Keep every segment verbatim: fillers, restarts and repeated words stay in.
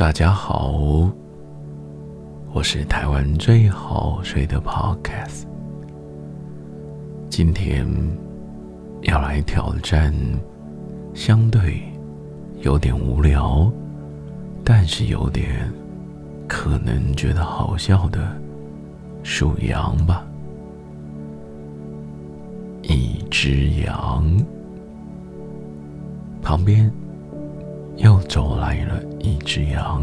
大家好，我是台湾最好睡的 Podcast， 今天要来挑战相对有点无聊，但是有点可能觉得好笑的数羊吧。一只羊，旁边又走来了一只羊，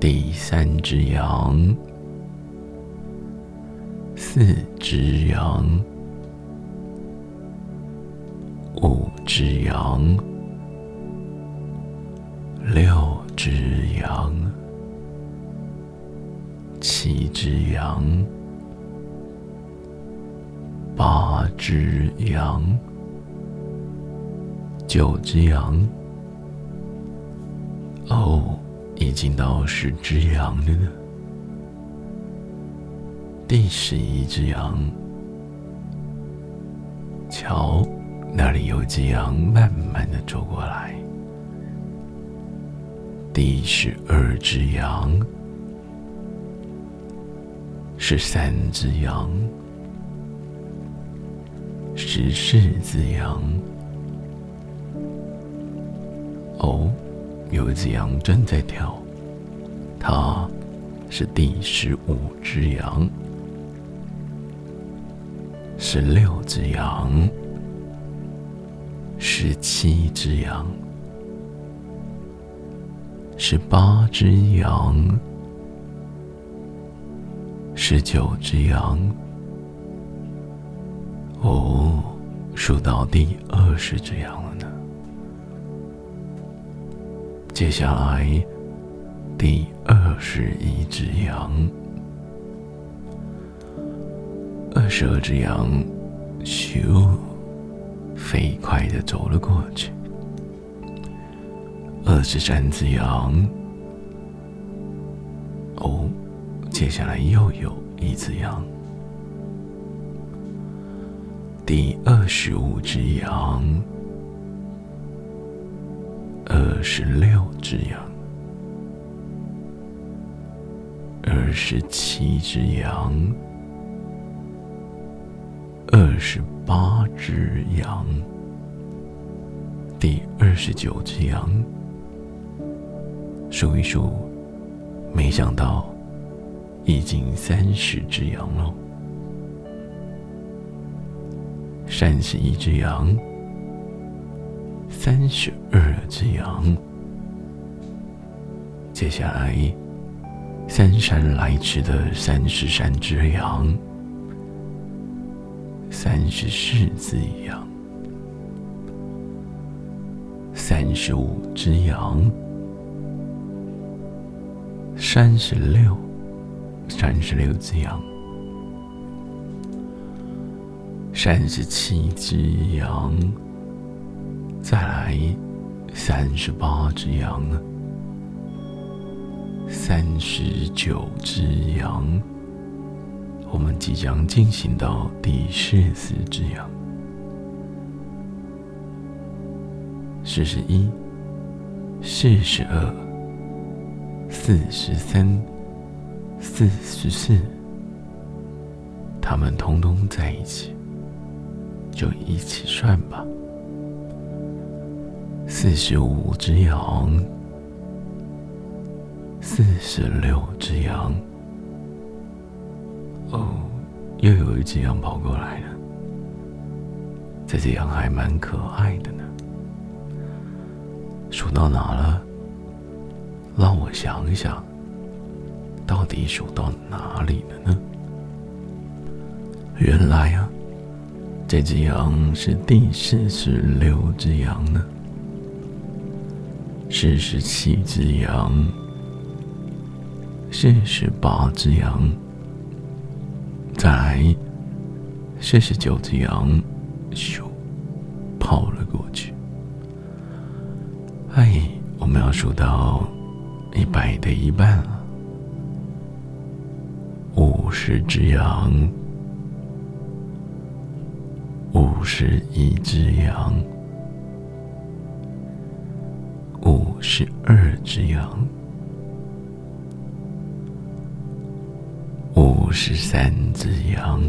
第三只羊，四只羊，五只羊，六只羊，七只羊，八只羊，九只羊，哦，已经到十只羊了呢。第十一只羊，瞧，那里有只羊慢慢的走过来。第十二只羊，十三只羊，十四只羊。哦，有一只羊正在跳，它是第十五只羊，十六只羊，十七只羊，十八只羊，十九只羊。哦，数到第二十只羊了呢。接下来，第二十一只羊，二十二只羊，咻，飞快地走了过去。二十三只羊，哦，接下来又有一只羊。第二十五只羊，二十六只羊，二十七只羊，二十八只羊，第二十九只羊。数一数，没想到已经三十只羊了。三十一只羊，三十二只羊，接下来姗姗来迟的三十三只羊，三十四只羊，三十五只羊，三十六，三十六只羊。三十七只羊，再来三十八只羊，三十九只羊，我们即将进行到第四十只羊，四十一，四十二，四十三，四十四，它们通通在一起。就一起算吧。四十五只羊，四十六只羊。哦，又有一只羊跑过来了。这只羊还蛮可爱的呢。数到哪了？让我想一想，到底数到哪里了呢？原来啊，这只羊是第四十六只羊呢，四十七只羊，四十八只羊，再来四十九只羊，咻，跑了过去。哎，我们要数到一百的一半了，五十只羊。五十一只羊，五是二只羊。五十三只羊，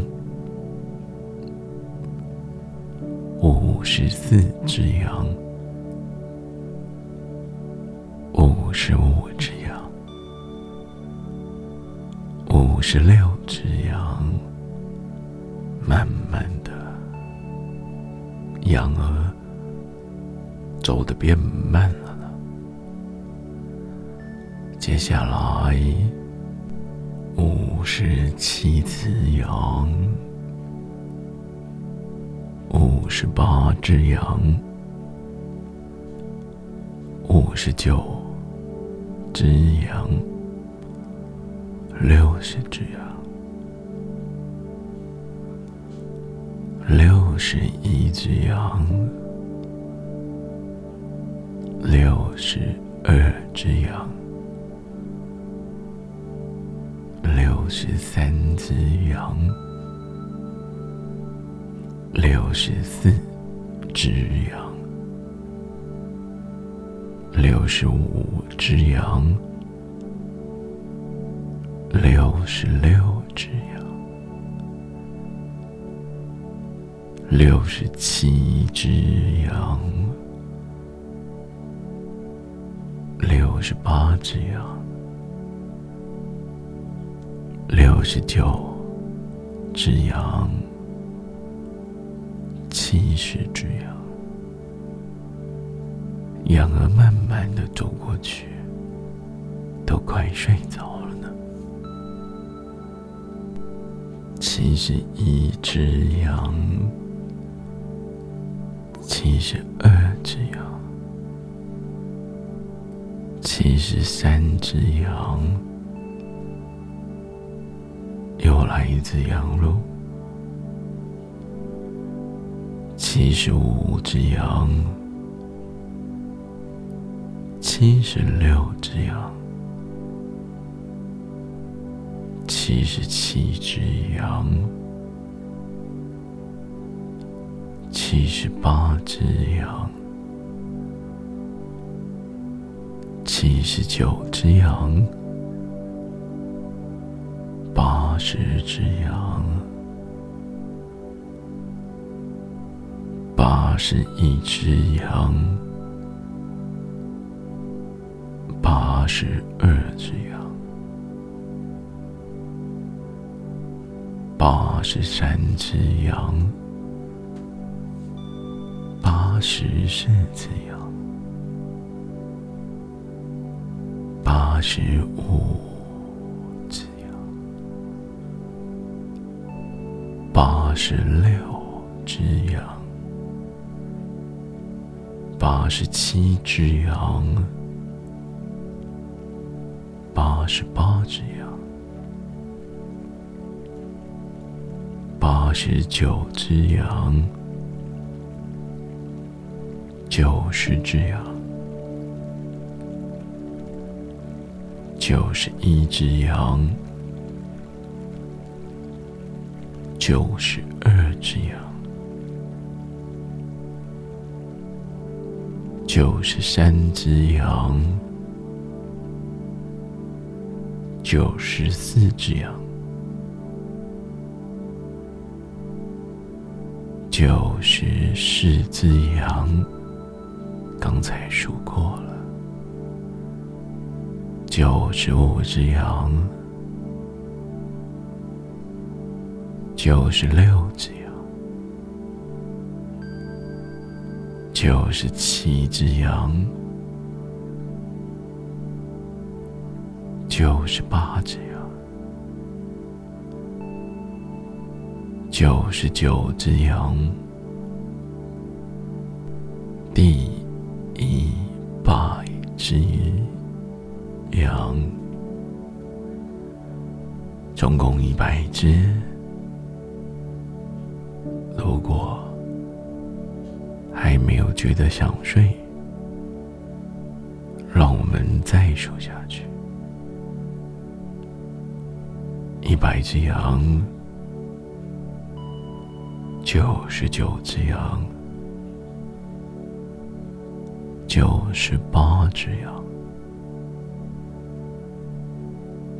五十四只羊，五十五只羊，五十六只羊，慢慢的，羊儿走得变慢了呢。接下来，五十七只羊，五十八只羊，五十九只羊，六十只羊，六十一只羊，六十二只羊，六十三只羊，六十四只羊，六十五只羊，六十六只羊，六十七只羊，六十八只羊，六十九只羊，七十只羊。羊儿慢慢的走过去，都快睡着了呢。七十一只羊，七十二只羊，七十三只羊，又来一只羊喽。七十五只羊，七十六只羊，七十七只羊，七十八只羊，七十九只羊，八十只羊，八十一只羊，八十二只羊，八十三只羊，八十四只羊，八十五只羊，八十六只羊，八十七只羊，八十八只羊，八十九只羊，九十只羊，九十一只羊，九十二只羊，九十三只羊，九十四只羊，九十四只羊，刚才数过了，九十五只羊，九十六只羊，九十七只羊，九十八只羊，九十九只羊，第一百只羊，总共一百只。如果还没有觉得想睡，让我们再数下去。一百只羊，九十九只羊，九十八只羊，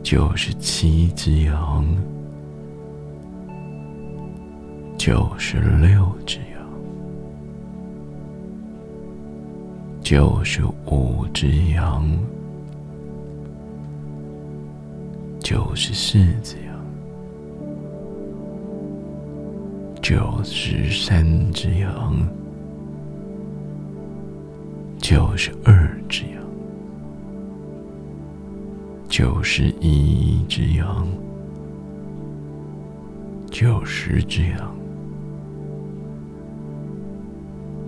九十七只羊，九十六只羊，九十五只羊，九十四只羊，九十三只羊，九十二只羊，九十一只羊，九十只羊，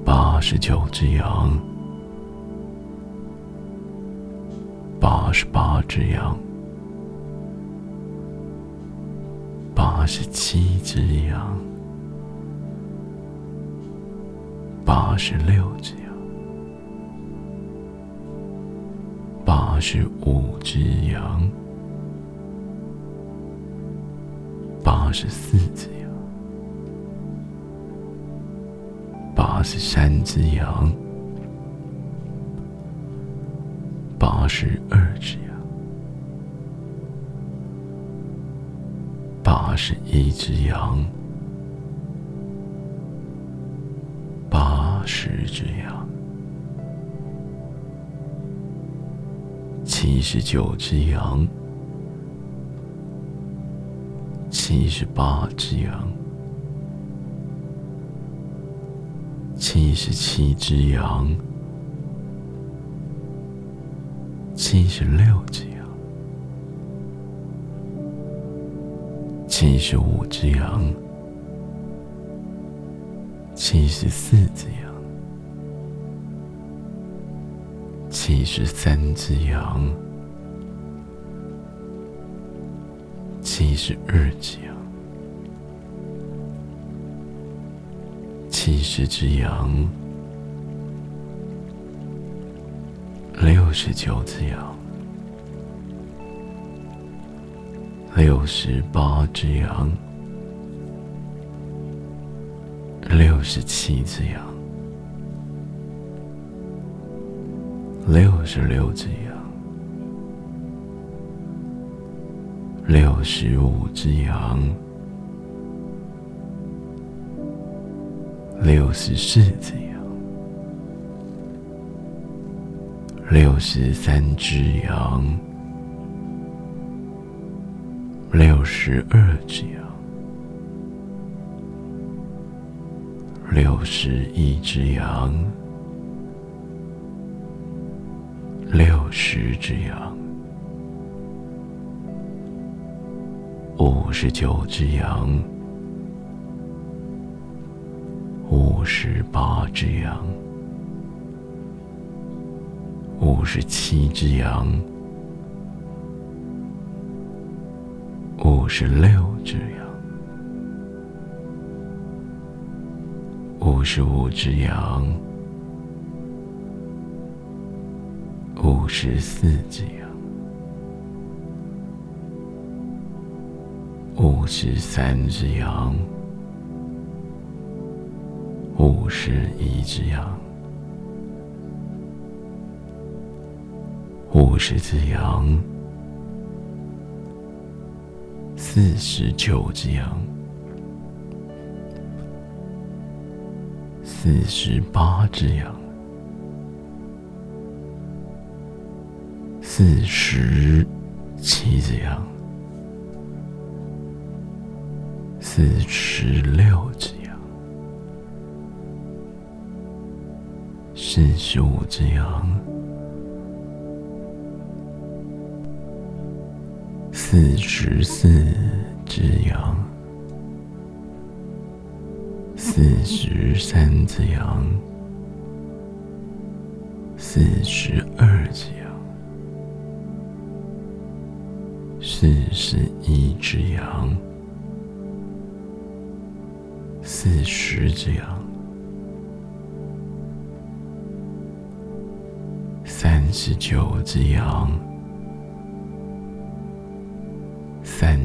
八十九只羊，八十八只羊，八十七只羊，八十六只羊。八十五只羊，八十四只羊，八十三只羊，八十二只羊，八十一只羊，八十只羊。七十九只羊，七十八只羊，七十七只羊，七十六只羊，七十五只羊，七十四只羊。七十三只羊，七十二只羊，七十只羊，六十九只羊，六十八只羊，六十七只羊。六十六只羊，六十五只羊，六十四只羊，六十三只羊，六十二只羊，六十一只羊。六十只羊，五十九只羊，五十八只羊，五十七只羊，五十六只羊，五十五只羊。五十四只羊，五十三只羊，五十一只羊，五十只羊，四十九只羊，四十八只羊。四十七只羊，四十六只羊，四十五只羊，四十四只羊，四十三只羊，四十二只羊。四十一只羊，四十只羊，三十九只羊，三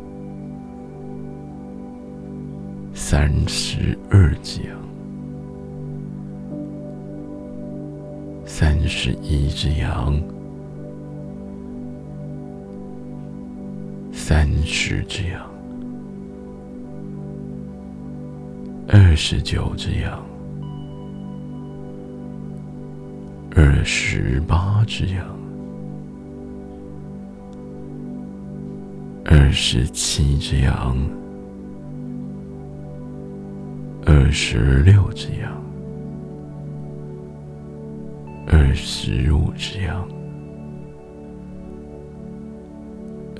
三十二只羊，三十一只羊，三十只羊，二十九只羊，二十八只羊，二十七只羊，二十六只羊，二十五只羊，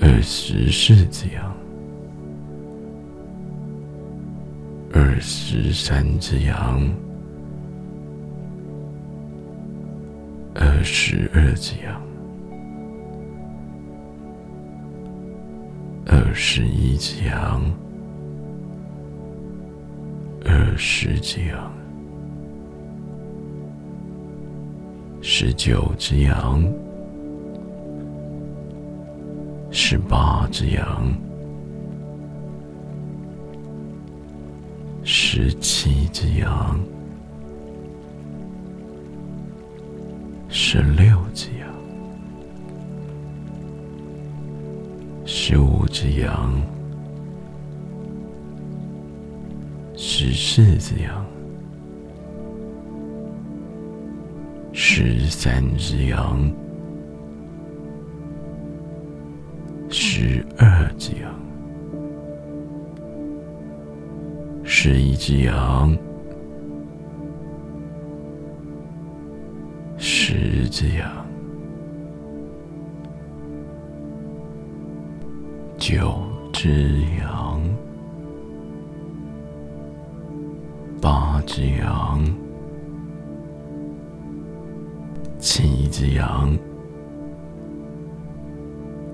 二十四只羊，二十三只羊，二十二只羊，二十一只羊，二十只羊，十九只羊，十八只羊，十七只羊，十六只羊，十五只羊，十四只羊，十三只羊，十二只羊，十一只羊，十只羊，九只羊，八只羊，七只羊，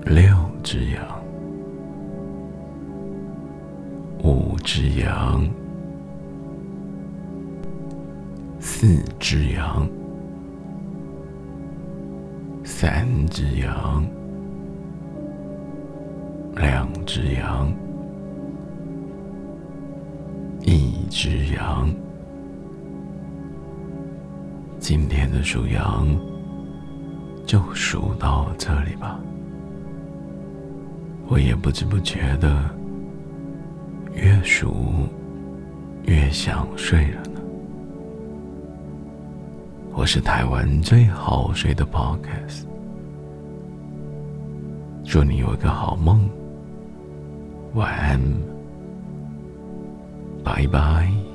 六只羊，五只羊，四只羊，三只羊，两只羊，一只羊。今天的数羊就数到这里吧。我也不知不觉的越数越想睡了呢。我是台湾最好睡的 podcast， 祝你有一个好梦，晚安，拜拜。